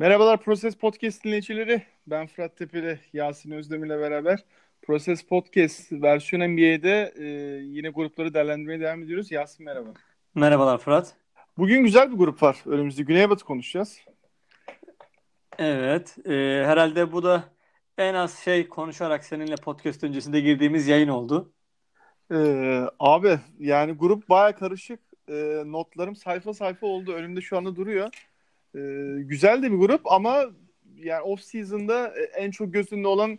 Merhabalar Process Podcast dinleyicileri. Ben Fırat Tepe ile Yasin Özdemir ile beraber Process Podcast versiyon NBA'de yine grupları değerlendirmeye devam ediyoruz. Yasin merhaba. Merhabalar Fırat. Bugün güzel bir grup var. Önümüzde Güneybatı konuşacağız. Evet. Herhalde bu da en az şey konuşarak seninle podcast öncesinde girdiğimiz yayın oldu. Abi yani grup baya karışık. Notlarım sayfa sayfa oldu. Önümde şu anda duruyor. Güzel de bir grup ama yani off season'da en çok göz önünde olan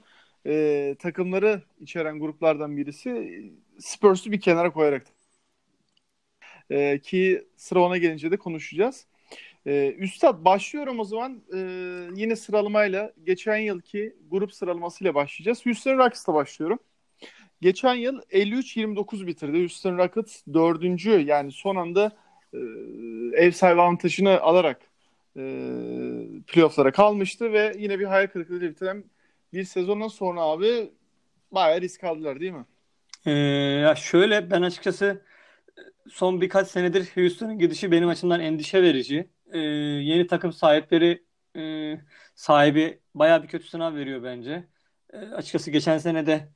takımları içeren gruplardan birisi. Spurs'u bir kenara koyarak ki sıra ona gelince de konuşacağız. Üstad başlıyorum o zaman yine sıralamayla. Geçen yılki grup sıralamasıyla başlayacağız. Houston Rockets'la başlıyorum. Geçen yıl 53-29 bitirdi. Houston Rockets 4. yani son anda ev sahibi avantajını alarak playoff'lara kalmıştı ve yine bir hayal kırıklığıyla bitiren bir sezondan sonra abi bayağı risk aldılar değil mi? Ya şöyle, ben açıkçası son birkaç senedir Houston'un gidişi benim açımdan endişe verici. Yeni takım sahibi bayağı bir kötü sınav veriyor bence. Açıkçası geçen sene de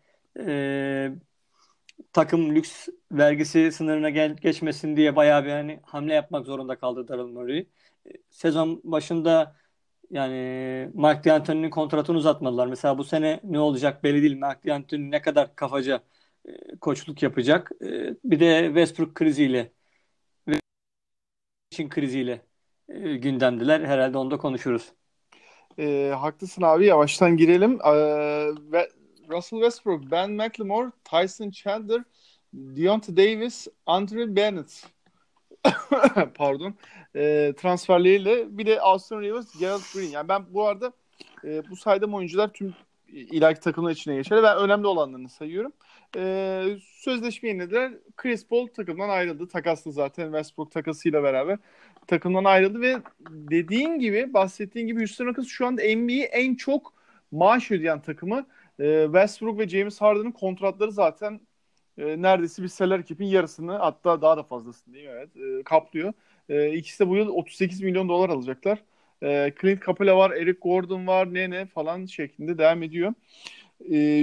takım lüks vergisi sınırına geçmesin diye bayağı bir hani hamle yapmak zorunda kaldı Daryl Murray. Sezon başında yani Mike D'Antoni'nin kontratını uzatmadılar. Mesela bu sene ne olacak belli değil. Mike D'Antoni ne kadar kafaca koçluk yapacak. Bir de Westbrook kriziyle gündemdiler. Herhalde onu da konuşuruz. Haklısın abi, yavaştan girelim. Russell Westbrook, Ben McLemore, Tyson Chandler, Deonta Davis, Andre Bennett pardon transferleriyle bir de Austin Rivers, Gerald Green. Yani ben bu arada bu saydığım oyuncular tüm ilaki takımlar içine geçer. Ben önemli olanlarını sayıyorum. Sözleşme yenilediler. Chris Paul takımdan ayrıldı. Takaslı zaten, Westbrook takasıyla beraber takımdan ayrıldı ve bahsettiğin gibi Houston Rockets şu anda NBA'yi en çok maaş ödeyen takımı. Westbrook ve James Harden'ın kontratları zaten neredeyse bir salary cap'in yarısını, hatta daha da fazlasını değil mi? Evet, kaplıyor. İkisi de bu yıl $38 milyon alacaklar. Clint Capela var, Eric Gordon var, Nene falan şeklinde devam ediyor.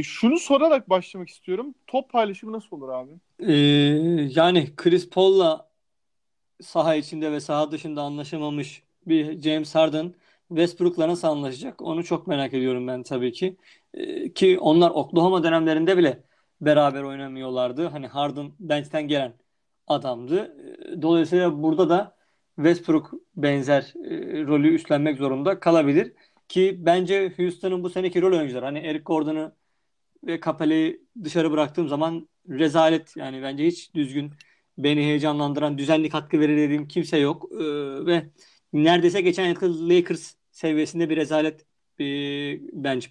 Şunu sorarak başlamak istiyorum. Top paylaşımı nasıl olur abi? Yani Chris Paul'la saha içinde ve saha dışında anlaşamamış bir James Harden Westbrook'la nasıl anlaşacak? Onu çok merak ediyorum ben tabii ki. Ki onlar Oklahoma dönemlerinde bile beraber oynamıyorlardı. Hani Harden bench'ten gelen adamdı. Dolayısıyla burada da Westbrook benzer rolü üstlenmek zorunda kalabilir. Ki bence Houston'ın bu seneki rol oyuncuları, hani Eric Gordon'u ve Capela'yı dışarı bıraktığım zaman rezalet. Yani bence hiç düzgün, beni heyecanlandıran, düzenli katkı verir dediğim kimse yok. Ve neredeyse geçen yıl Lakers seviyesinde bir rezalet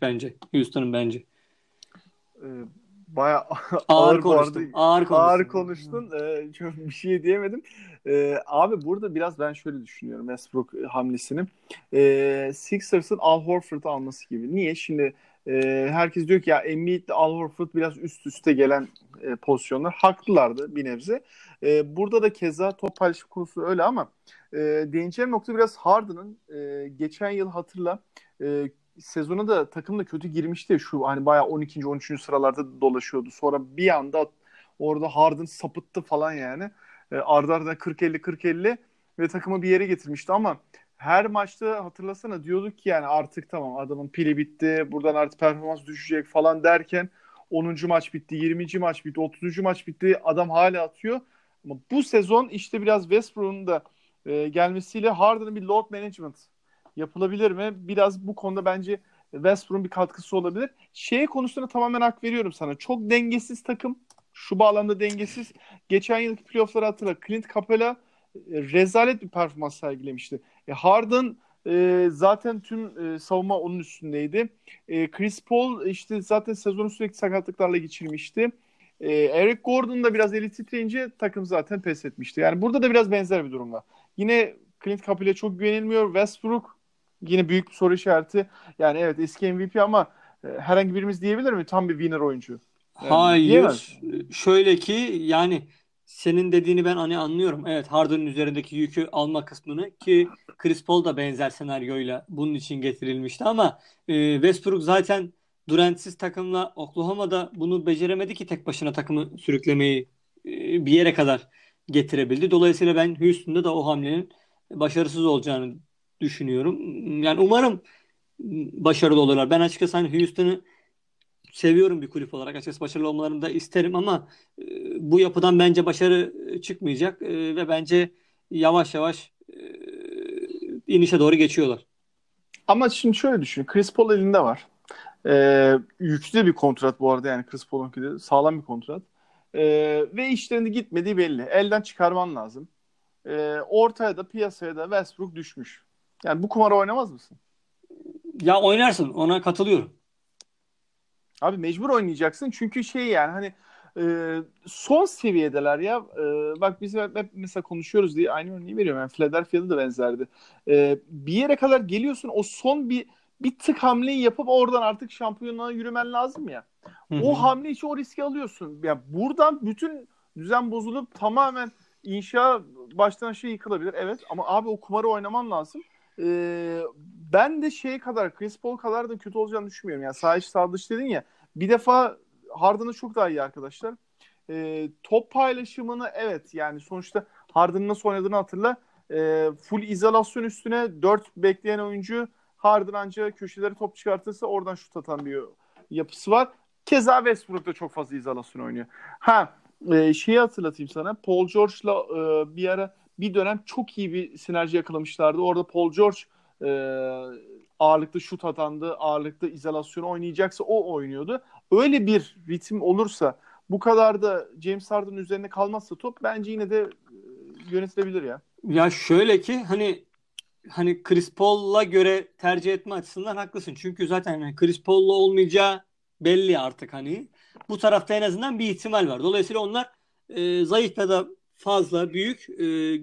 bence. Houston'ın bence. Bayağı ağır konuştun. Çok bir şey diyemedim. Abi burada biraz ben şöyle düşünüyorum Westbrook hamlesini. Sixers'ın Al Horford'u alması gibi. Niye? Şimdi herkes diyor ki ya Embiid ile Al Horford biraz üst üste gelen pozisyonlar. Haklılardı bir nebze. Burada da keza top paylaşım konusu öyle ama değineceğim nokta biraz Harden'ın geçen yıl hatırla sezona da takımla kötü girmişti. Şu hani bayağı 12. 13. sıralarda dolaşıyordu. Sonra bir anda orada Harden sapıttı falan yani. Arda ardına 40-50 ve takımı bir yere getirmişti ama her maçta hatırlasana diyorduk ki yani artık tamam adamın pili bitti. Buradan artık performans düşecek falan derken 10. maç bitti, 20. maç bitti, 30. maç bitti. Adam hala atıyor. Ama bu sezon işte biraz Westbrook'un da gelmesiyle Harden'ın bir load management yapılabilir mi? Biraz bu konuda bence Westbrook'un bir katkısı olabilir. Konusunda tamamen hak veriyorum sana. Çok dengesiz takım. Şu bağlamda dengesiz. Geçen yılki playoff'ları hatırla. Clint Capela rezalet bir performans sergilemişti. Harden zaten tüm savunma onun üstündeydi. Chris Paul işte zaten sezonu sürekli sakatlıklarla geçirmişti. Eric Gordon da biraz eli titreyince takım zaten pes etmişti. Yani burada da biraz benzer bir durum var. Yine Clint Capela'ya çok güvenilmiyor. Westbrook yine büyük bir soru işareti. Yani evet eski MVP ama herhangi birimiz diyebilir mi tam bir winner oyuncu? Yani hayır. Diyemez. Şöyle ki yani senin dediğini ben hani anlıyorum. Evet, Harden'ın üzerindeki yükü alma kısmını, ki Chris Paul da benzer senaryoyla bunun için getirilmişti ama Westbrook zaten Durant'siz takımla Oklahoma'da bunu beceremedi ki tek başına takımı sürüklemeyi bir yere kadar getirebildi. Dolayısıyla ben Houston'da da o hamlenin başarısız olacağını düşünüyorum. Yani umarım başarılı olurlar. Ben açıkçası hani Houston'ı seviyorum bir kulüp olarak. Açıkçası başarılı olmalarını da isterim ama bu yapıdan bence başarı çıkmayacak ve bence yavaş yavaş inişe doğru geçiyorlar. Ama şimdi şöyle düşün. Chris Paul elinde var. Yüklü bir kontrat bu arada, yani Chris Paul'unki de sağlam bir kontrat. Ve işlerinde gitmediği belli. Elden çıkarman lazım. Ortaya da piyasaya da Westbrook düşmüş. Yani bu kumarı oynamaz mısın? Ya oynarsın. Ona katılıyorum. Abi mecbur oynayacaksın. Çünkü şey, yani hani son seviyedeler ya. Bak biz hep mesela konuşuyoruz diye aynı örneği veriyorum. Yani Philadelphia'da da benzerdi. Bir yere kadar geliyorsun, o son bir tık hamleyi yapıp oradan artık şampiyonluğa yürümen lazım ya. Hı-hı. O hamle için o riski alıyorsun. Yani buradan bütün düzen bozulup tamamen inşa baştan yıkılabilir. Evet ama abi o kumarı oynaman lazım. Ben de şeye kadar, Chris Paul kadar da kötü olacağını düşünmüyorum. Yani sağ iç sağ dış dedin ya. Bir defa Harden'ın çok daha iyi arkadaşlar. Top paylaşımını, evet yani sonuçta Harden'ın nasıl oynadığını hatırla. Full izolasyon üstüne 4 bekleyen oyuncu, Harden ancak köşelere top çıkartırsa oradan şut atan bir yapısı var. Keza Westbrook'ta çok fazla izolasyon oynuyor. Şeyi hatırlatayım sana. Paul George'la bir ara bir dönem çok iyi bir sinerji yakalamışlardı. Orada Paul George ağırlıklı şut atandı, ağırlıklı izolasyonu oynayacaksa o oynuyordu. Öyle bir ritim olursa, bu kadar da James Harden'ın üzerine kalmazsa top, bence yine de yönetilebilir ya. Ya şöyle ki hani Chris Paul'la göre tercih etme açısından haklısın. Çünkü zaten Chris Paul'la olmayacağı belli artık hani. Bu tarafta en azından bir ihtimal var. Dolayısıyla onlar zayıf ya da fazla, büyük,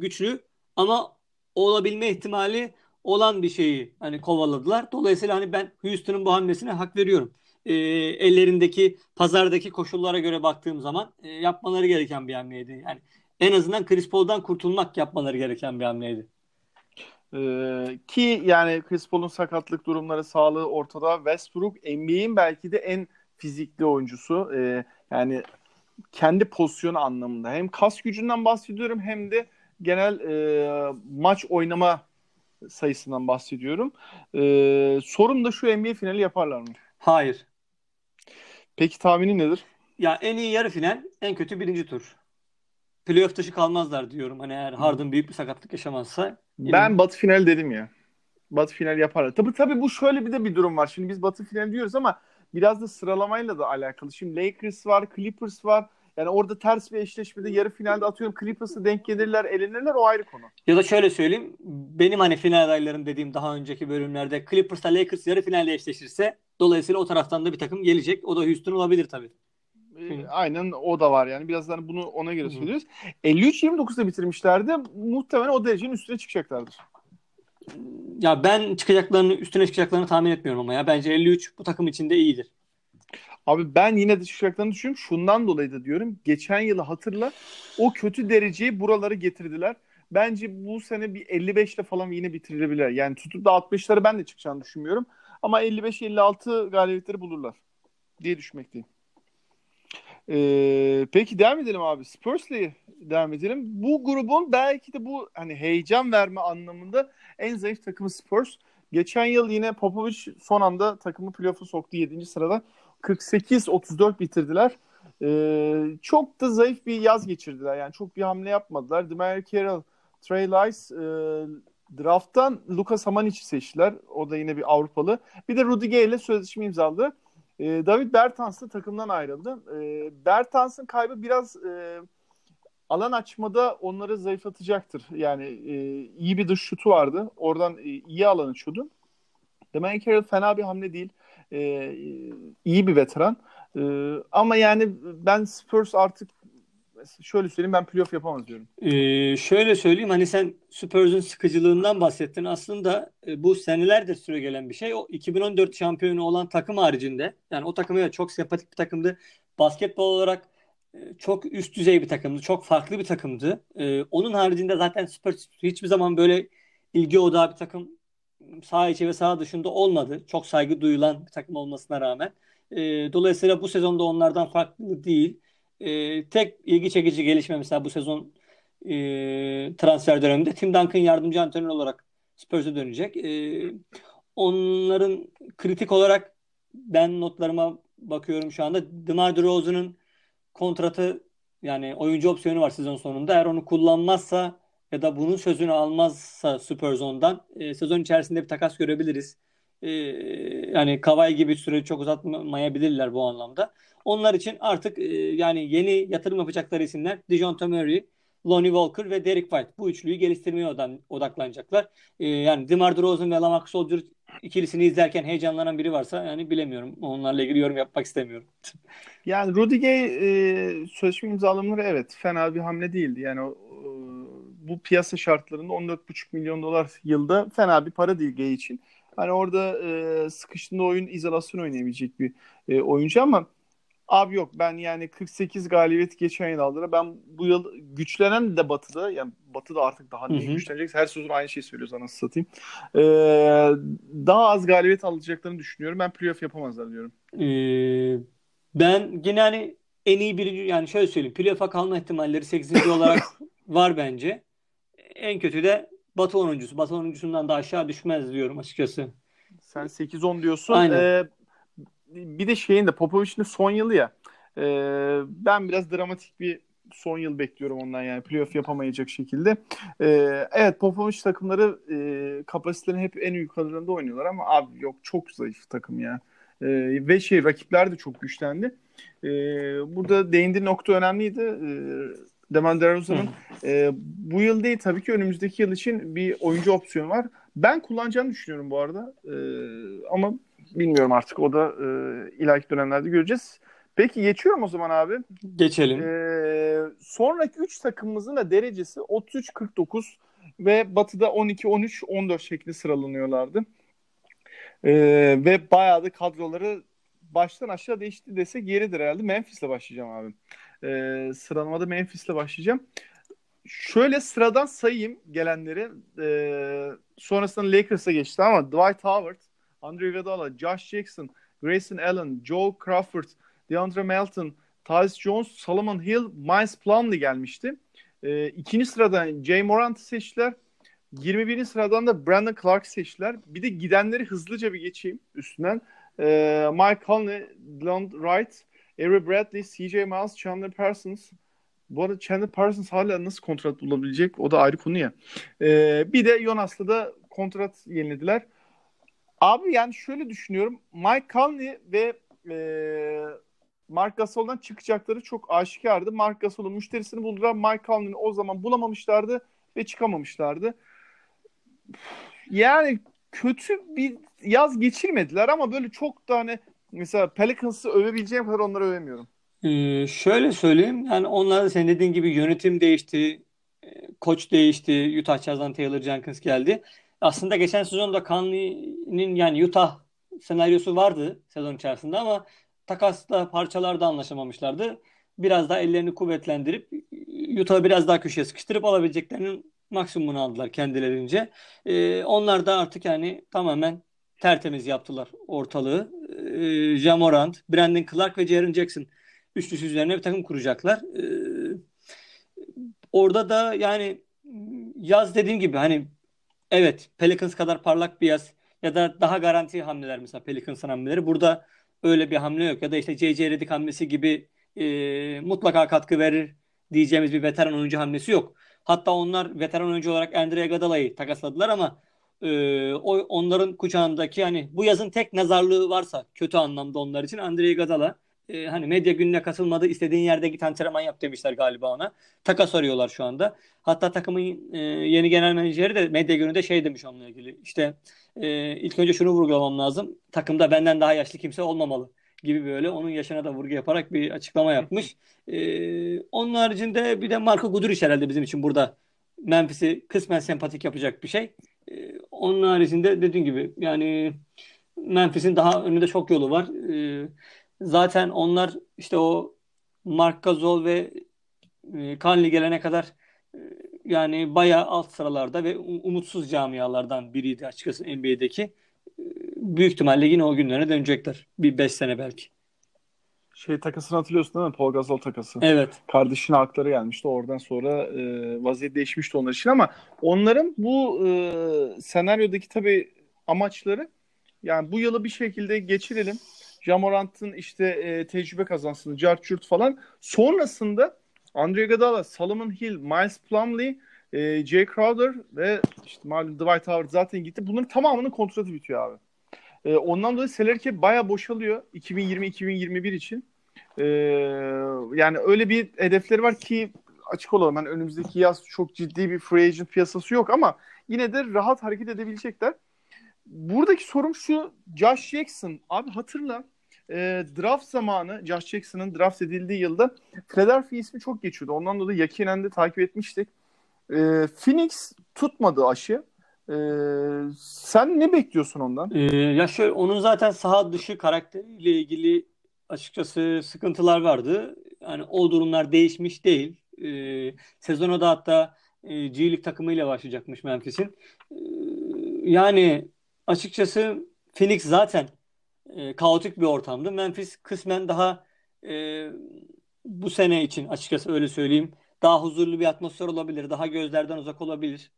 güçlü ama olabilme ihtimali olan bir şeyi hani kovaladılar. Dolayısıyla hani ben Houston'ın bu hamlesine hak veriyorum. Ellerindeki, pazardaki koşullara göre baktığım zaman yapmaları gereken bir hamleydi. Yani en azından Chris Paul'dan kurtulmak yapmaları gereken bir hamleydi. Ki yani Chris Paul'un sakatlık durumları, sağlığı ortada. Westbrook NBA'in belki de en fizikli oyuncusu. Yani kendi pozisyonu anlamında. Hem kas gücünden bahsediyorum hem de genel maç oynama sayısından bahsediyorum. Sorum da şu: NBA finali yaparlar mı? Hayır. Peki tahminin nedir? Ya en iyi yarı final, en kötü birinci tur. Playoff dışı kalmazlar diyorum. Hani eğer Harden büyük bir sakatlık yaşamazsa. Ben Batı final dedim ya. Batı final yaparlar. Tabii bu şöyle bir durum var. Şimdi biz Batı final diyoruz ama biraz da sıralamayla da alakalı. Şimdi Lakers var, Clippers var. Yani orada ters bir eşleşmede yarı finalde atıyorum Clippers'a denk gelirler, elenirler, o ayrı konu. Ya da şöyle söyleyeyim. Benim hani final adaylarım dediğim daha önceki bölümlerde Clippers'la Lakers yarı finalde eşleşirse dolayısıyla o taraftan da bir takım gelecek. O da Houston olabilir tabii. Aynen, o da var yani. Birazdan bunu ona göre söylüyoruz. 53-29'da bitirmişlerdi. Muhtemelen o derecenin üstüne çıkacaklardır. Ya ben üstüne çıkacaklarını tahmin etmiyorum ama ya. Bence 53 bu takım için de iyidir. Abi ben yine de çıkacaklarını düşünüyorum. Şundan dolayı da diyorum. Geçen yılı hatırla. O kötü dereceyi buralara getirdiler. Bence bu sene bir 55'le falan yine bitirilebilir. Yani tutup da 60'ları ben de çıkacağını düşünmüyorum. Ama 55-56 galibiyetleri bulurlar diye düşünmekteyim. Peki devam edelim abi. Spurs'le devam edelim. Bu grubun belki de bu hani heyecan verme anlamında en zayıf takımı Spurs. Geçen yıl yine Popovich son anda takımı playoff'a soktu. 7. sırada 48-34 bitirdiler. Çok da zayıf bir yaz geçirdiler. Yani çok bir hamle yapmadılar. DeMar Carroll, Trey Lyles, draft'tan Lucas Hamanic'i seçtiler. O da yine bir Avrupalı. Bir de Rudy Gay ile sözleşme imzaladı. David Bertans da takımdan ayrıldı. Bertans'ın kaybı biraz alan açmada onları zayıflatacaktır. Yani iyi bir dış şutu vardı. Oradan iyi alan açıyordu. Demar Carroll fena bir hamle değil. İyi bir veteran. Ama yani ben Spurs artık şöyle söyleyeyim, ben playoff yapamaz diyorum. Şöyle söyleyeyim, hani sen Spurs'un sıkıcılığından bahsettin. Aslında bu senelerdir süregelen bir şey. O 2014 şampiyonu olan takım haricinde, yani o takım evet çok sempatik bir takımdı. Basketbol olarak çok üst düzey bir takımdı. Çok farklı bir takımdı. Onun haricinde zaten Spurs hiçbir zaman böyle ilgi odağı bir takım saha içi ve saha dışında olmadı. Çok saygı duyulan bir takım olmasına rağmen. Dolayısıyla bu sezonda onlardan farklı değil. Tek ilgi çekici gelişme mesela bu sezon transfer döneminde Tim Duncan yardımcı antrenör olarak Spurs'a dönecek. Onların kritik olarak ben notlarıma bakıyorum şu anda. DeMar DeRozan'ın kontratı, yani oyuncu opsiyonu var sezon sonunda. Eğer onu kullanmazsa ya da bunun sözünü almazsa Spurs ondan sezon içerisinde bir takas görebiliriz. Yani Kavai gibi süreyi çok uzatmayabilirler bu anlamda. Onlar için artık yani yeni yatırım yapacakları isimler Dejounte Murray, Lonnie Walker ve Derek White. Bu üçlüyü geliştirmeye odaklanacaklar. Yani DeMar DeRozan ve Lamarcus Aldridge ikilisini izlerken heyecanlanan biri varsa yani bilemiyorum. Onlarla ilgili yorum yapmak istemiyorum. Yani Rudy Gay sözleşme imzalamaları evet fena bir hamle değildi. Yani bu piyasa şartlarında $14,5 milyon yılda fena bir para değil Gay için. Hani orada sıkıştığında oyun izolasyon oynayabilecek bir oyuncu ama abi yok ben yani 48 galibiyet geçen yıl aldılar. Ben bu yıl güçlenen de Batı'da yani Batı'da artık daha ne güçlenecek? Her sözün aynı şeyi söylüyoruz anasını satayım. Daha az galibiyet alacaklarını düşünüyorum. Ben playoff yapamazlar diyorum. Ben yine hani en iyi biri yani şöyle söyleyeyim. Playoff'a kalma ihtimalleri 8. olarak var bence. En kötü de Batı 10.'su. Batı 10.'sundan da aşağı düşmez diyorum açıkçası. Sen 8-10 diyorsun. Aynen. Bir de şeyin de Popovich'in son yılı ya. Ben biraz dramatik bir son yıl bekliyorum ondan yani. Playoff yapamayacak şekilde. Evet Popovich takımları kapasitelerini hep en yukarılarında oynuyorlar ama abi yok çok zayıf takım ya. Ve rakipler de çok güçlendi. Burada değindiği nokta önemliydi. DeMar DeRozan'ın bu yıl değil tabii ki önümüzdeki yıl için bir oyuncu opsiyonu var. Ben kullanacağını düşünüyorum bu arada. Ama bilmiyorum artık o da ileriki dönemlerde göreceğiz. Peki geçiyorum o zaman abi. Geçelim. Sonraki 3 takımımızın da derecesi 33-49 ve Batı'da 12-13-14 şeklinde sıralanıyorlardı. Ve bayağı da kadroları baştan aşağı değişti desek yeridir herhalde. Memphis'le başlayacağım abi. Sıralamada Memphis'le başlayacağım. Şöyle sıradan sayayım gelenleri. Sonrasında Lakers'a geçti ama Dwight Howard, Andre Iguodala, Josh Jackson, Grayson Allen, Joe Crawford, DeAndre Melton, Tyus Jones, Solomon Hill, Miles Plumlee gelmişti. 2. sıradan Ja Morant'ı seçtiler. 21. sıradan da Brandon Clark'ı seçtiler. Bir de gidenleri hızlıca bir geçeyim üstünden. Mike Conley, Delon Wright, Avery Bradley, C.J. Miles, Chandler Parsons. Bu arada Chandler Parsons hala nasıl kontrat bulabilecek? O da ayrı konu ya. Bir de Jonas'la da kontrat yenilediler. Abi yani şöyle düşünüyorum. Mike Conley ve Marc Gasol'dan çıkacakları çok aşikardı. Marc Gasol'un müşterisini buldular. Mike Conley'i o zaman bulamamışlardı ve çıkamamışlardı. Yani kötü bir yaz geçirmediler ama böyle çok da hani mesela Pelicans'ı övebileceğim kadar onları övemiyorum. Şöyle söyleyeyim. Yani onlar da senin dediğin gibi yönetim değişti. Koç değişti. Utah Jazz'dan Taylor Jenkins geldi. Aslında geçen sezonda Conley'nin yani Utah senaryosu vardı sezon içerisinde ama takasla parçalarda anlaşamamışlardı. Biraz daha ellerini kuvvetlendirip Utah'ı biraz daha köşeye sıkıştırıp alabileceklerinin maksimumunu aldılar kendilerince. Onlar da artık yani tamamen tertemiz yaptılar ortalığı. Ja Morant, Brandon Clark ve Jaren Jackson üçlüsü üzerine bir takım kuracaklar. Orada da yani yaz dediğim gibi hani evet Pelicans kadar parlak bir yaz ya da daha garanti hamleler mesela Pelicans'ın hamleleri. Burada öyle bir hamle yok ya da işte C.C. Redick hamlesi gibi mutlaka katkı verir diyeceğimiz bir veteran oyuncu hamlesi yok. Hatta onlar veteran oyuncu olarak Andre Iguodala'yı takasladılar ama onların kucağındaki hani bu yazın tek nazarlığı varsa kötü anlamda onlar için Andre Iguodala hani medya gününe katılmadı istediğin yerde git antrenman yap demişler galiba ona. Takas arıyorlar şu anda. Hatta takımın yeni genel menajeri de medya gününde şey demiş onunla ilgili işte ilk önce şunu vurgulamam lazım takımda benden daha yaşlı kimse olmamalı gibi böyle onun yaşına da vurgu yaparak bir açıklama yapmış. Onun haricinde bir de Marco Gudurić herhalde bizim için burada Memphis'i kısmen sempatik yapacak bir şey. Onun haricinde dediğim gibi yani Memphis'in daha önünde çok yolu var. Zaten onlar işte o Mark Gasol ve Conley gelene kadar yani bayağı alt sıralarda ve umutsuz camialardan biriydi açıkçası NBA'deki. Büyük ihtimalle yine o günlerine dönecekler. Bir 5 sene belki. Şey takasını hatırlıyorsun değil mi? Paul Gasol takası. Evet. Kardeşine hakları gelmişti. Oradan sonra vaziyet değişmişti onlar için ama onların bu senaryodaki tabii amaçları yani bu yılı bir şekilde geçirelim. Ja Morant'ın işte tecrübe kazansın, cart curt falan. Sonrasında Andre Iguodala, Solomon Hill, Miles Plumlee, Jay Crowder ve işte malum Dwight Howard zaten gitti. Bunların tamamının kontratı bitiyor abi. Ondan dolayı salary cap bayağı boşalıyor 2020-2021 için. Yani öyle bir hedefleri var ki açık olalım. Yani önümüzdeki yaz çok ciddi bir free agent piyasası yok ama yine de rahat hareket edebilecekler. Buradaki sorum şu: Josh Jackson abi hatırla draft zamanı Josh Jackson'ın draft edildiği yılda Philadelphia ismi çok geçiyordu. Ondan dolayı yakinen de takip etmiştik. Phoenix tutmadı aşı. Sen ne bekliyorsun ondan? Ya şöyle, onun zaten saha dışı karakteriyle ilgili açıkçası sıkıntılar vardı. Yani o durumlar değişmiş değil. Sezona da hatta G League takımıyla başlayacakmış Memphis'in. Yani açıkçası Phoenix zaten kaotik bir ortamdı. Memphis kısmen daha bu sene için açıkçası öyle söyleyeyim. Daha huzurlu bir atmosfer olabilir. Daha gözlerden uzak olabilir.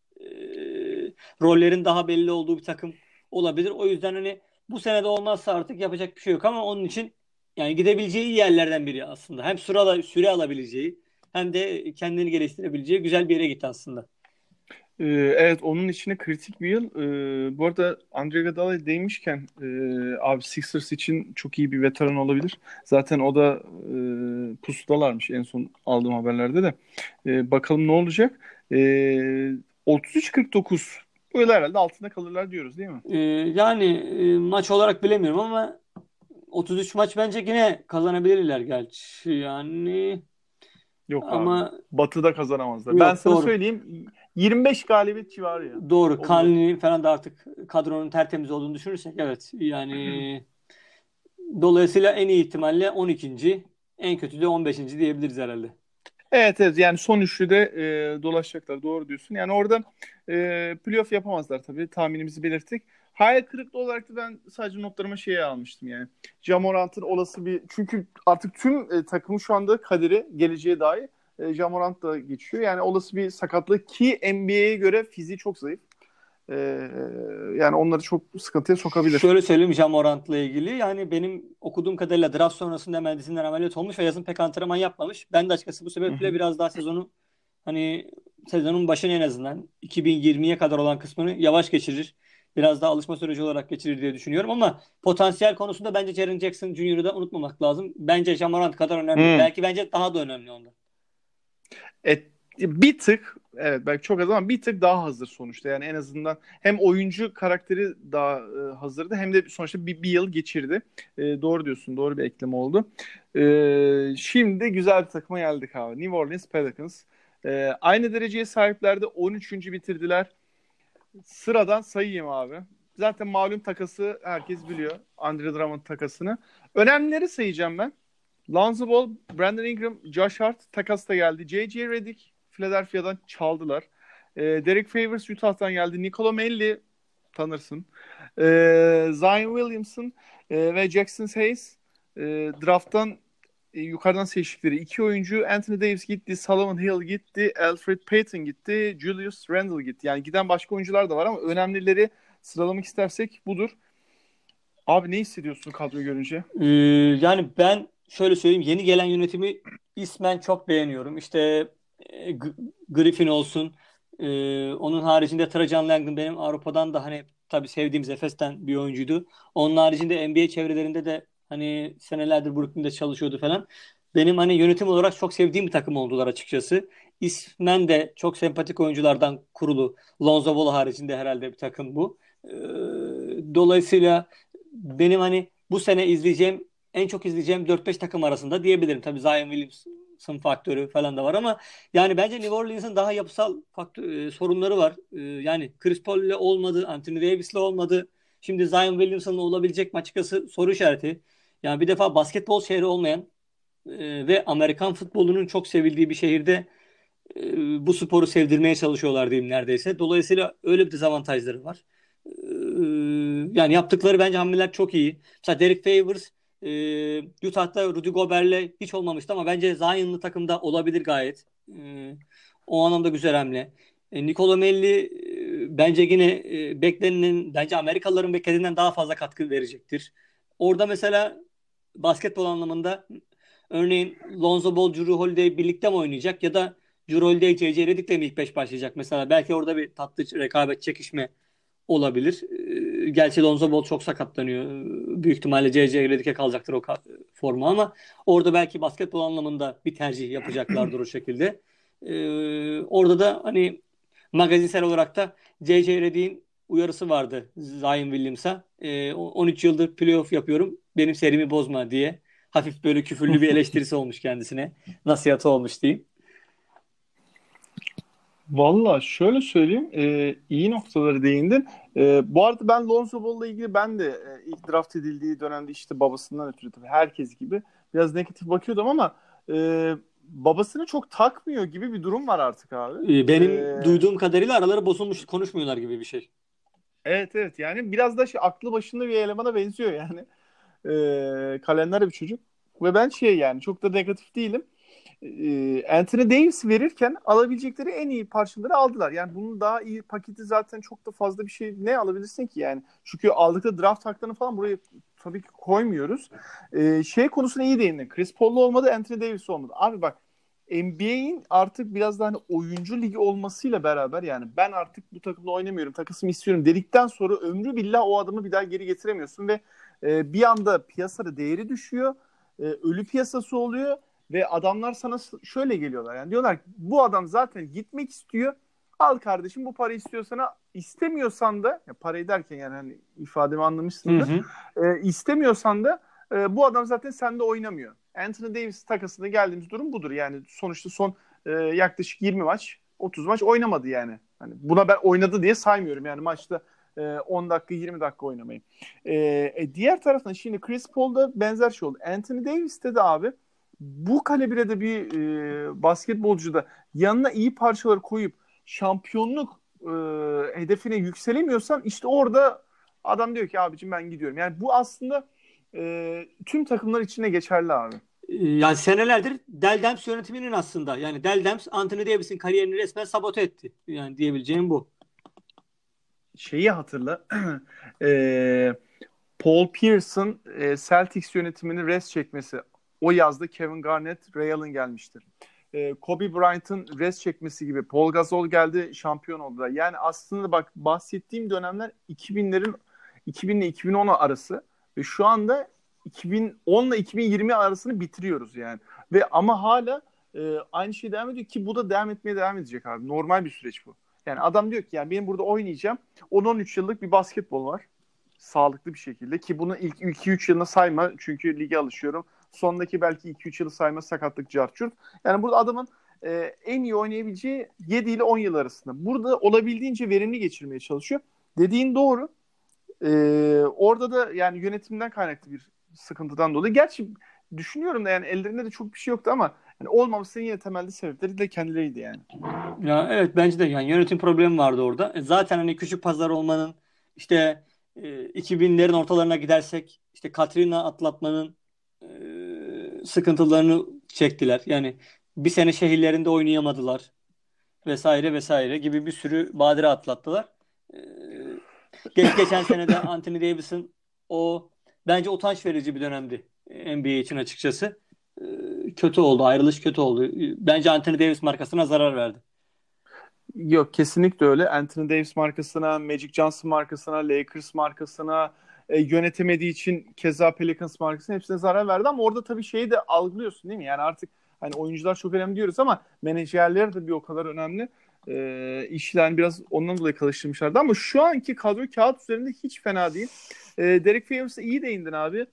Rollerin daha belli olduğu bir takım olabilir. O yüzden hani bu sene de olmazsa artık yapacak bir şey yok ama onun için yani gidebileceği iyi yerlerden biri aslında. Hem süre alabileceği hem de kendini geliştirebileceği güzel bir yere gitti aslında. Evet, onun içine kritik bir yıl. Bu arada Andre Iguodala'ya değmişken abi Sixers için çok iyi bir veteran olabilir. Zaten o da pusudalarmış en son aldığım haberlerde de. Bakalım ne olacak. 33-49 böyle herhalde altında kalırlar diyoruz değil mi? Yani maç olarak bilemiyorum ama 33 maç bence yine kazanabilirler gerçi. Yani... Yok ama abi. Batı'da kazanamazlar. Yok, ben sana doğru söyleyeyim. 25 galibiyet civarı ya. Doğru. Kalini'nin falan da artık kadronun tertemiz olduğunu düşünürsek evet. Yani dolayısıyla en iyi ihtimalle 12. en kötü de 15. diyebiliriz herhalde. Evet yani son üçlü de dolaşacaklar. Doğru diyorsun. Yani orada playoff yapamazlar tabii. Tahminimizi belirttik. Hayal kırıklığı olarak da ben sadece notlarıma şeyi almıştım yani. Ja Morant'ın olası bir... Çünkü artık tüm takımın şu anda kaderi, geleceğe dair Ja Morant da geçiyor. Yani olası bir sakatlık ki NBA'ye göre fiziği çok zayıf. Yani onları çok sıkıntıya sokabilir. Şöyle söyleyeyim Ja Morant'la ilgili. Yani benim okuduğum kadarıyla draft sonrasında hemen dizinden ameliyat olmuş ve yazın pek antrenman yapmamış. Ben de açıkçası bu sebeple biraz daha sezonu hani sezonun başını en azından 2020'ye kadar olan kısmını yavaş geçirir. Biraz daha alışma süreci olarak geçirir diye düşünüyorum ama potansiyel konusunda bence Jaren Jackson Jr.'ı da unutmamak lazım. Bence Ja Morant kadar önemli. Bence daha da önemli ondan. Bir tık evet belki çok az ama bir tık daha hazır sonuçta. Yani en azından hem oyuncu karakteri daha hazırdı hem de sonuçta bir yıl geçirdi. Doğru diyorsun. Doğru bir ekleme oldu. Şimdi güzel bir takıma geldik abi. New Orleans Pelicans. Aynı dereceye sahiplerdi. 13. bitirdiler. Sıradan sayayım abi. Zaten malum takası herkes biliyor. Andre Drummond takasını. Önemlileri sayacağım ben. Lonzo Ball, Brandon Ingram, Josh Hart takası da geldi. JJ Redick Philadelphia'dan çaldılar. Derek Favors Utah'tan geldi. Nikola Melli tanırsın. Zion Williamson ve Jackson Hayes draft'tan yukarıdan seçtikleri iki oyuncu. Anthony Davis gitti, Solomon Hill gitti, Alfred Payton gitti, Julius Randle gitti. Yani giden başka oyuncular da var ama önemlileri sıralamak istersek budur. Abi ne hissediyorsun kadroyu görünce? Yani ben şöyle söyleyeyim, yeni gelen yönetimi ismen çok beğeniyorum. İşte Griffin olsun, onun haricinde Trajan Langdon benim Avrupa'dan da hani tabii sevdiğimiz Efes'ten bir oyuncuydu. Onun haricinde NBA çevrelerinde de hani senelerdir Brooklyn'de çalışıyordu falan. Benim hani yönetim olarak çok sevdiğim bir takım oldular açıkçası. İsmen de çok sempatik oyunculardan kurulu. Lonzo Ball haricinde herhalde bir takım bu. Dolayısıyla benim hani bu sene en çok izleyeceğim 4-5 takım arasında diyebilirim. Tabii Zion Williamson faktörü falan da var ama yani bence New Orleans'ın daha yapısal sorunları var. Yani Chris Paul ile olmadı, Anthony Davis ile olmadı. Şimdi Zion Williamson'la olabilecek mi açıkçası soru işareti. Yani bir defa basketbol şehri olmayan ve Amerikan futbolunun çok sevildiği bir şehirde bu sporu sevdirmeye çalışıyorlar diyeyim neredeyse. Dolayısıyla öyle bir dezavantajları var. Yani yaptıkları bence hamleler çok iyi. Mesela Derek Favors Utah'ta Rudy Gobert'le hiç olmamıştı ama bence Zion'lı takımda olabilir gayet. O anlamda güzel hamle. Nikola Melli bence yine beklenenin, bence Amerikalıların beklediğinden daha fazla katkı verecektir. Orada mesela basketbol anlamında örneğin Lonzo Ball, Jrue Holiday birlikte mi oynayacak ya da Jrue Holiday, C.C. Redick'le mi ilk 5 başlayacak mesela? Belki orada bir tatlı rekabet, çekişme olabilir. Gerçi Lonzo Ball çok sakatlanıyor. Büyük ihtimalle C.C. Redick'e kalacaktır o forma ama orada belki basketbol anlamında bir tercih yapacaklardır o şekilde. Orada da hani magazinsel olarak da C.C. Redick'in uyarısı vardı Zion Williams'a. 13 yıldır playoff yapıyorum, benim serimi bozma diye. Hafif böyle küfürlü bir eleştirisi olmuş kendisine. Nasihatı olmuş diyeyim. Valla şöyle söyleyeyim, iyi noktaları değindin. Bu arada ben Lonzo Ball'la ilgili ben de ilk draft edildiği dönemde işte babasından ötürü tabii herkes gibi biraz negatif bakıyordum ama babasını çok takmıyor gibi bir durum var artık abi. Benim duyduğum kadarıyla araları bozulmuş, konuşmuyorlar gibi bir şey. Evet, yani biraz da aklı başında bir elemana benziyor yani. Kalender bir çocuk ve ben yani çok da negatif değilim. Anthony Davis verirken alabilecekleri en iyi parçaları aldılar. Yani bunun daha iyi paketi zaten çok da fazla bir şey ne alabilirsin ki yani. Çünkü aldıkları draft haklarını falan buraya tabii ki koymuyoruz. Konusuna iyi değindin. Chris Paul'lu olmadı, Anthony Davis olmadı. Abi bak, NBA'in artık biraz daha hani oyuncu ligi olmasıyla beraber yani ben artık bu takımda oynamıyorum, takısımı istiyorum dedikten sonra ömrü billah o adamı bir daha geri getiremiyorsun ve bir anda piyasada değeri düşüyor. Ölü piyasası oluyor. Ve adamlar sana şöyle geliyorlar. Yani diyorlar ki bu adam zaten gitmek istiyor. Al kardeşim bu parayı istiyorsan, istemiyorsan da parayı derken yani hani ifademi anlamışsındır. İstemiyorsan da bu adam zaten sende oynamıyor. Anthony Davis takasında geldiğimiz durum budur. Yani sonuçta son yaklaşık 20 maç, 30 maç oynamadı yani. Hani buna ben oynadı diye saymıyorum. Yani maçta 10 dakika 20 dakika oynamayı. Diğer taraftan şimdi Chris Paul'da benzer şey oldu. Anthony Davis'te de abi bu kalibre de bir basketbolcu da yanına iyi parçaları koyup şampiyonluk hedefine yükselemiyorsan işte orada adam diyor ki abicim ben gidiyorum. Yani bu aslında tüm takımlar içinde geçerli abi. Yani senelerdir Dell Demps yönetiminin aslında yani Dell Demps Anthony Davis'in kariyerini resmen sabote etti. Yani diyebileceğim bu. Şeyi hatırla. Paul Pierce'ın Celtics yönetimini rest çekmesi. O yazda Kevin Garnett, Ray Allen gelmişti. Kobe Bryant'ın rest çekmesi gibi. Paul Gasol geldi, şampiyon oldu. Yani aslında bak bahsettiğim dönemler 2000 ile 2010 arası ve şu anda 2010 ile 2020 arasını bitiriyoruz yani. Ve ama hala aynı şey devam ediyor ki bu da devam etmeye devam edecek abi. Normal bir süreç bu. Yani adam diyor ki yani benim burada oynayacağım. 10-13 yıllık bir basketbol var. Sağlıklı bir şekilde ki bunu ilk 2-3 yılına sayma çünkü lige alışıyorum. Sondaki belki 2-3 yılı sayma sakatlık carçurt. Yani burada adamın en iyi oynayabileceği 7 ile 10 yıl arasında. Burada olabildiğince verimli geçirmeye çalışıyor. Dediğin doğru. Orada da yani yönetimden kaynaklı bir sıkıntıdan dolayı. Gerçi düşünüyorum da yani ellerinde de çok bir şey yoktu ama yani olmamasının yine temelde sebepleri de kendileriydi yani. Ya evet bence de yani yönetim problemi vardı orada. Zaten hani küçük pazar olmanın işte 2000'lerin ortalarına gidersek işte Katrina atlatmanın sıkıntılarını çektiler. Yani bir sene şehirlerinde oynayamadılar vesaire vesaire gibi bir sürü badire atlattılar. Geçen senede Anthony Davis'in o bence utanç verici bir dönemdi NBA için açıkçası. Kötü oldu. Ayrılış kötü oldu. Bence Anthony Davis markasına zarar verdi. Yok kesinlikle öyle. Anthony Davis markasına, Magic Johnson markasına, Lakers markasına yönetemediği için keza Pelicans markasının hepsine zarar verdi ama orada tabii şeyi de algılıyorsun değil mi? Yani artık hani oyuncular çok önemli diyoruz ama menajerler de bir o kadar önemli. İşlerini biraz ondan dolayı karıştırmışlardı ama şu anki kadro kağıt üzerinde hiç fena değil. Derek Favors'a iyi değindin abi.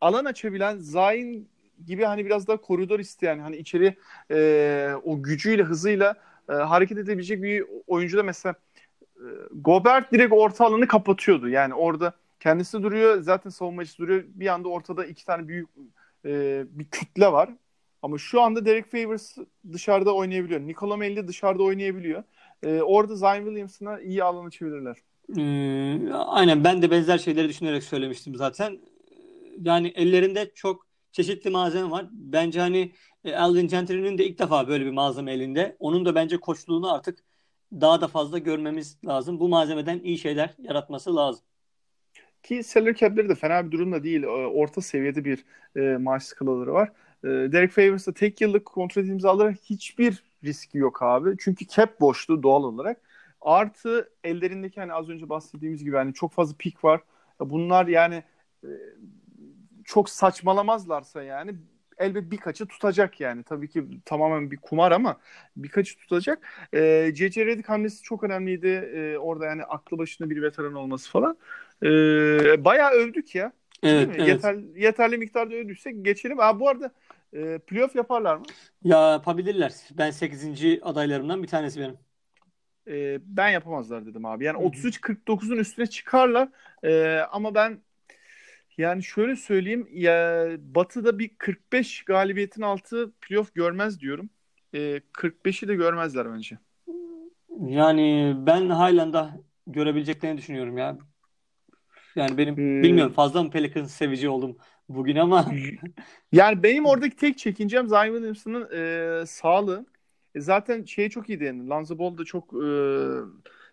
Alan açabilen, Zion gibi hani biraz daha koridor isteyen, hani içeri o gücüyle, hızıyla hareket edebilecek bir oyuncu da mesela Gobert direkt orta alanı kapatıyordu. Yani orada kendisi duruyor. Zaten savunmacısı duruyor. Bir anda ortada iki tane büyük bir kütle var. Ama şu anda Derek Favors dışarıda oynayabiliyor. Nikola Melli dışarıda oynayabiliyor. Orada Zion Williamson'a iyi alanı çevirirler. Aynen, ben de benzer şeyleri düşünerek söylemiştim zaten. Yani ellerinde çok çeşitli malzeme var. Bence hani Alvin Gentry'nin de ilk defa böyle bir malzeme elinde. Onun da bence koçluğunu artık daha da fazla görmemiz lazım. Bu malzemeden iyi şeyler yaratması lazım. Ki salary cap'leri de fena bir durumda değil. Orta seviyede bir maaş skalaları var. Derek Favors'ta tek yıllık kontrat imzaları hiçbir riski yok abi. Çünkü cap boştu doğal olarak. Artı ellerindeki hani az önce bahsettiğimiz gibi hani çok fazla pick var. Bunlar yani çok saçmalamazlarsa yani elbet birkaçı tutacak yani. Tabii ki tamamen bir kumar ama birkaçı tutacak. C.C. Redick hamlesi çok önemliydi. Orada yani aklı başında bir veteran olması falan. Bayağı övdük ya. Evet. Yeterli miktarda övdüysek geçelim. Bu arada playoff yaparlar mı? Ya yapabilirler. Ben 8. adaylarımdan bir tanesi benim. Ben yapamazlar dedim abi. Yani 33-49'un üstüne çıkarlar. Ama ben yani şöyle söyleyeyim ya, Batı'da bir 45 galibiyetin altı playoff görmez diyorum. 45'i de görmezler bence. Yani ben halen daha görebileceklerini düşünüyorum ya. Yani benim bilmiyorum fazla mı Pelicans sevici oldum bugün ama. Yani benim oradaki tek çekincem Zion Williamson'ın sağlığı. Zaten şeye çok iyi değindi. Lonzo Ball da çok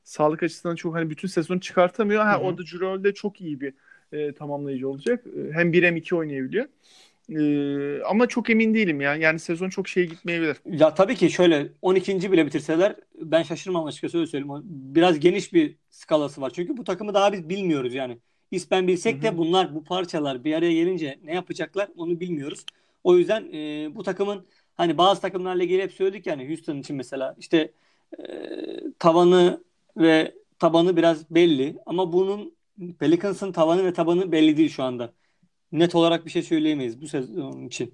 sağlık açısından çok hani bütün sezonu çıkartamıyor. O da Jrue Holiday çok iyi bir tamamlayıcı olacak. Hem 1 hem 2 oynayabiliyor. Ama çok emin değilim ya. Yani sezon çok şeye gitmeyebilir. Ya tabii ki şöyle 12. bile bitirseler ben şaşırmam açıkçası, öyle söyleyeyim. Biraz geniş bir skalası var. Çünkü bu takımı daha biz bilmiyoruz yani. İspen bilsek de bunlar, bu parçalar bir araya gelince ne yapacaklar onu bilmiyoruz. O yüzden bu takımın hani bazı takımlarla ilgili hep söyledik yani Houston için mesela işte tabanı biraz belli ama bunun Pelicans'ın tavanı ve tabanı belli değil şu anda. Net olarak bir şey söyleyemeyiz bu sezon için.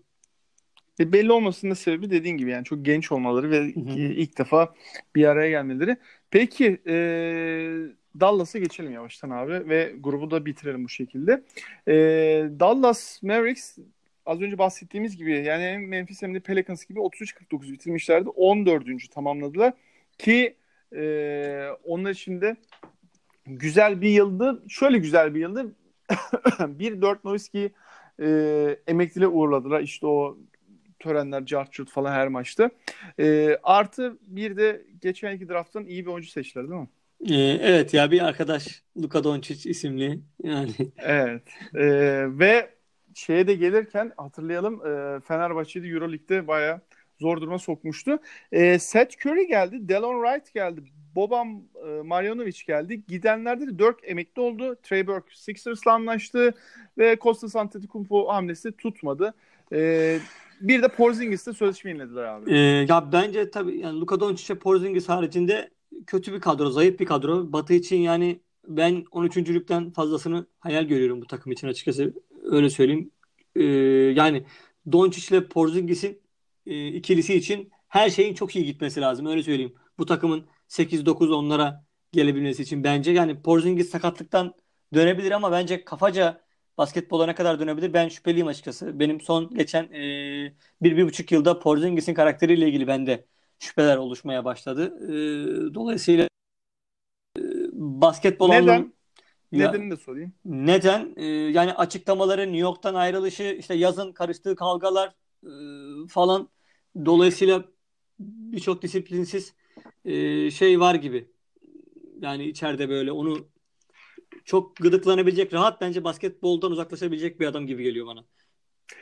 Belli olmasının da sebebi dediğin gibi yani çok genç olmaları ve ilk defa bir araya gelmeleri. Peki Dallas'a geçelim yavaştan abi ve grubu da bitirelim bu şekilde. Dallas Mavericks az önce bahsettiğimiz gibi yani hem Memphis hem de Pelicans gibi 33-49 bitirmişlerdi. 14. tamamladılar ki onlar için de güzel bir yıldı. Şöyle güzel bir yıldı. Bir Dirk Nowitzki'yi emekliliğe uğurladılar. İşte o törenler, cartçurt falan her maçta. Artı bir de geçen iki drafttan iyi bir oyuncu seçtiler değil mi? Evet ya, bir arkadaş Luka Doncic isimli yani. Evet. Ve şeye de gelirken hatırlayalım Fenerbahçe'de Euroleague'de bayağı zor duruma sokmuştu. Seth Curry geldi, Delon Wright geldi, Boban Marjanovic geldi. Gidenlerde de Dirk emekli oldu. Trey Burke Sixers'la anlaştı ve Kostas Antetokounmpo hamlesi tutmadı. Bir de Porzingis'le sözleşme yenilediler abi. Ya bence tabii yani Luka Doncic'e Porzingis haricinde kötü bir kadro, zayıf bir kadro. Batı için yani ben 13.lükten fazlasını hayal görüyorum bu takım için açıkçası. Öyle söyleyeyim. Yani Doncic ile Porzingis'in ikilisi için her şeyin çok iyi gitmesi lazım. Öyle söyleyeyim. Bu takımın 8-9 onlara gelebilmesi için bence. Yani Porzingis sakatlıktan dönebilir ama bence kafaca basketbola ne kadar dönebilir ben şüpheliyim açıkçası. Benim son geçen 1-1,5 yılda Porzingis'in karakteriyle ilgili bende şüpheler oluşmaya başladı. Dolayısıyla basketbol anlamında... Nedenini de sorayım. Neden? Yani açıklamaları, New York'tan ayrılışı, işte yazın karıştığı kavgalar falan. Dolayısıyla birçok disiplinsiz şey var gibi. Yani içeride böyle onu çok gıdıklanabilecek, rahat bence basketboldan uzaklaşabilecek bir adam gibi geliyor bana.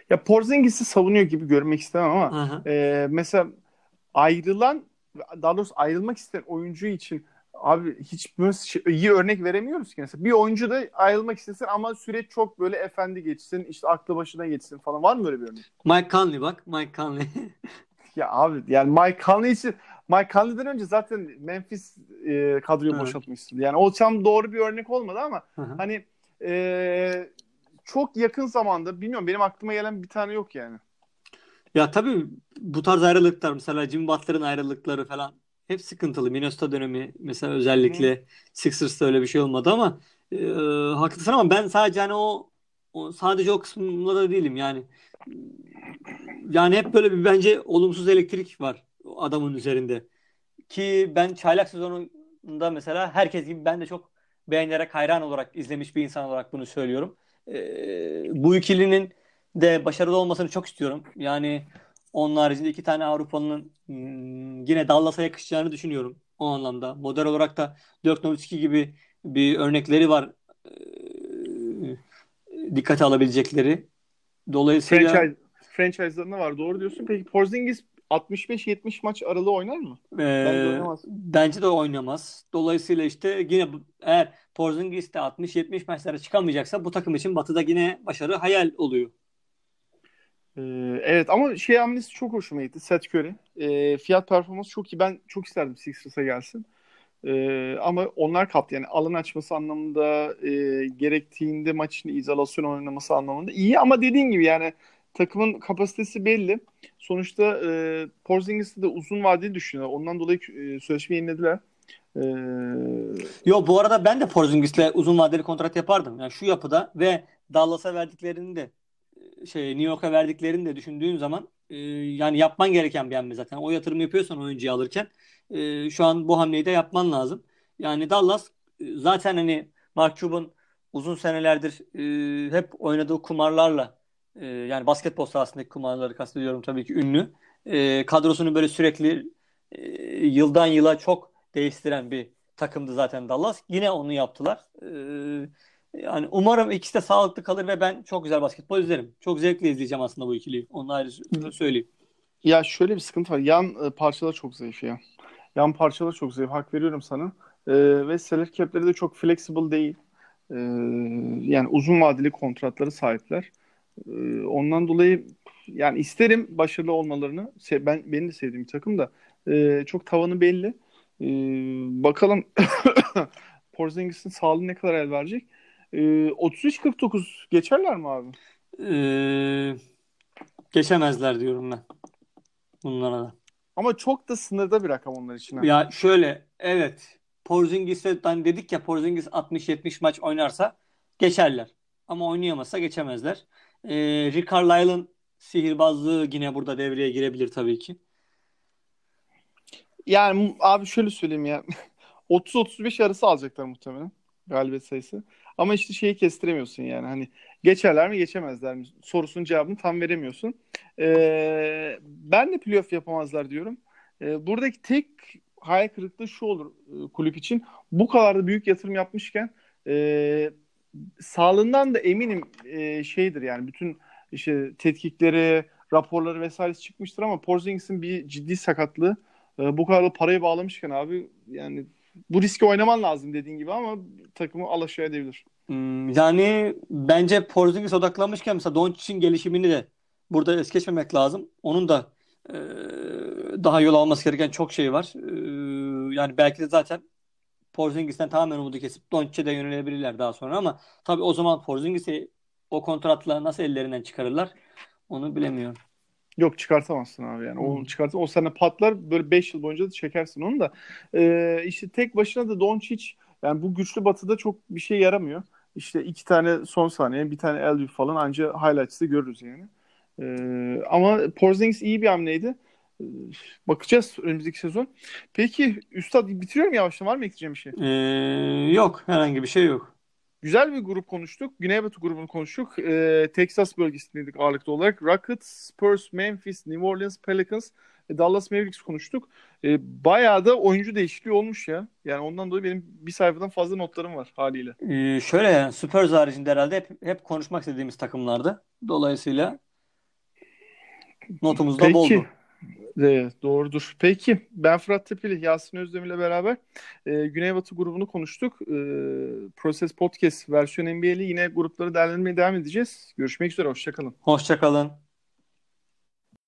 Ya Porzingis'i savunuyor gibi görmek istemem ama mesela ayrılmak isteyen oyuncu için abi hiç iyi örnek veremiyoruz ki. Mesela bir oyuncu da ayrılmak istesin ama süreç çok böyle efendi geçsin, işte aklı başına geçsin falan. Var mı öyle bir örnek? Mike Conley. Ya abi yani Mike Conley'den önce zaten Memphis kadroyu boşaltmıştı. Yani o tam doğru bir örnek olmadı ama hani çok yakın zamanda bilmiyorum, benim aklıma gelen bir tane yok yani. Ya tabii bu tarz ayrılıklar mesela Jimmy Butler'ın ayrılıkları falan hep sıkıntılı. Minnesota dönemi mesela özellikle Sixers'ta öyle bir şey olmadı ama haklısın ama ben sadece hani o sadece o kısmında da değilim yani. Yani hep böyle bir bence olumsuz elektrik var adamın üzerinde. Ki ben çaylak sezonunda mesela herkes gibi ben de çok beğenerek, hayran olarak izlemiş bir insan olarak bunu söylüyorum. Bu ikilinin de başarılı olmasını çok istiyorum. Yani onun haricinde iki tane Avrupalı'nın yine Dallas'a yakışacağını düşünüyorum o anlamda. Model olarak da 4.2 gibi bir örnekleri var dikkate alabilecekleri. Dolayısıyla franchise'larında var. Doğru diyorsun. Peki Porzingis 65-70 maç aralığı oynar mı? Bence oynamaz. Bence de oynamaz. Dolayısıyla işte yine eğer Porzingis de 60-70 maçlara çıkamayacaksa bu takım için Batı'da yine başarı hayal oluyor. Evet ama şey hamlesi çok hoşuma gitti. Seth Curry. Fiyat performansı çok iyi. Ben çok isterdim Sixers'a gelsin. Ama onlar kaptı. Yani alan açması anlamında gerektiğinde maçın izolasyon oynaması anlamında iyi ama dediğin gibi yani takımın kapasitesi belli. Sonuçta Porzingis'te de uzun vadeli düşünüyorlar. Ondan dolayı sözleşme yenilediler. Yo bu arada ben de Porzingis'le uzun vadeli kontrat yapardım. Yani şu yapıda ve Dallas'a verdiklerini de New York'a verdiklerini de düşündüğün zaman yani yapman gereken bir hamle zaten. O yatırım yapıyorsan oyuncuyu alırken şu an bu hamleyi de yapman lazım. Yani Dallas zaten hani Mark Cuban uzun senelerdir hep oynadığı kumarlarla yani basketbol sahasındaki kumarları kastediyorum tabii ki ünlü. Kadrosunu böyle sürekli yıldan yıla çok değiştiren bir takımdı zaten Dallas. Yine onu yaptılar. Yani umarım ikisi de sağlıklı kalır ve ben çok güzel basketbol izlerim. Çok zevkle izleyeceğim aslında bu ikiliyi. Onu ayrı söyleyeyim. Ya şöyle bir sıkıntı var. Yan parçalar çok zayıf ya. Yan parçalar çok zayıf. Hak veriyorum sana. Ve salary cap'leri de çok flexible değil. Yani uzun vadeli kontratları sahipler. Ondan dolayı yani isterim başarılı olmalarını. Benim de sevdiğim takım da. Çok tavanı belli. Bakalım Porzingis'in sağlığı ne kadar el verecek. 33-49 geçerler mi abi? Geçemezler diyorum ben. Bunlara da. Ama çok da sınırda bir rakam onlar için. Abi. Ya şöyle evet. Porzingis'e hani dedik ya Porzingis 60-70 maç oynarsa geçerler. Ama oynayamazsa geçemezler. Rick Carlisle'ın sihirbazlığı yine burada devreye girebilir tabii ki. Yani abi şöyle söyleyeyim ya. 30-35 arası alacaklar muhtemelen. Galibiyet sayısı. Ama işte şeyi kestiremiyorsun yani. Hani geçerler mi geçemezler mi sorusunun cevabını tam veremiyorsun. Ben de playoff yapamazlar diyorum. Buradaki tek hayal kırıklığı şu olur kulüp için. Bu kadar da büyük yatırım yapmışken sağlığından da eminim şeydir yani bütün işte tetkikleri, raporları vesaire çıkmıştır ama Porzingis'in bir ciddi sakatlığı bu kadar da parayı bağlamışken abi yani bu riski oynaman lazım dediğin gibi ama takımı alaşağı edebilir. Yani bence Porzingis odaklanmışken mesela Doncic'in gelişimini de burada es geçmemek lazım. Onun da daha yol alması gereken çok şey var. Yani belki de zaten Porzingis'ten tamamen umudu kesip Doncic'e de yönelebilirler daha sonra ama tabii o zaman Porzingis'i o kontratla nasıl ellerinden çıkarırlar onu bilemiyorum. Yok çıkartamazsın abi yani. Onu çıkartamazsın. O sana patlar böyle 5 yıl boyunca da çekersin onu da. İşte tek başına da Doncic yani bu güçlü batıda çok bir şey yaramıyor. İşte 2 tane son saniye bir tane Elview falan anca highlights'ı görürüz yani. Ama Porzingis iyi bir hamleydi. Bakacağız önümüzdeki sezon. Peki Üstad bitiriyorum yavaştan var mı ekleyeceğim bir şey? Yok herhangi bir şey yok. Güzel bir grup konuştuk. Güneybatı grubunu konuştuk. Texas bölgesindeydik ağırlıklı olarak. Rockets, Spurs, Memphis, New Orleans, Pelicans, Dallas Mavericks konuştuk. Bayağı da oyuncu değişikliği olmuş ya. Yani ondan dolayı benim bir sayfadan fazla notlarım var haliyle. Şöyle yani Spurs haricinde herhalde hep konuşmak istediğimiz takımlardı. Dolayısıyla notumuz da boldu. Evet, doğrudur. Peki ben Fırat Tepeli, Yasin Özdemir ile beraber Güneybatı grubunu konuştuk. Process Podcast versiyon NBA'li yine grupları değerlendirmeye devam edeceğiz. Görüşmek üzere, hoşçakalın. Hoşçakalın.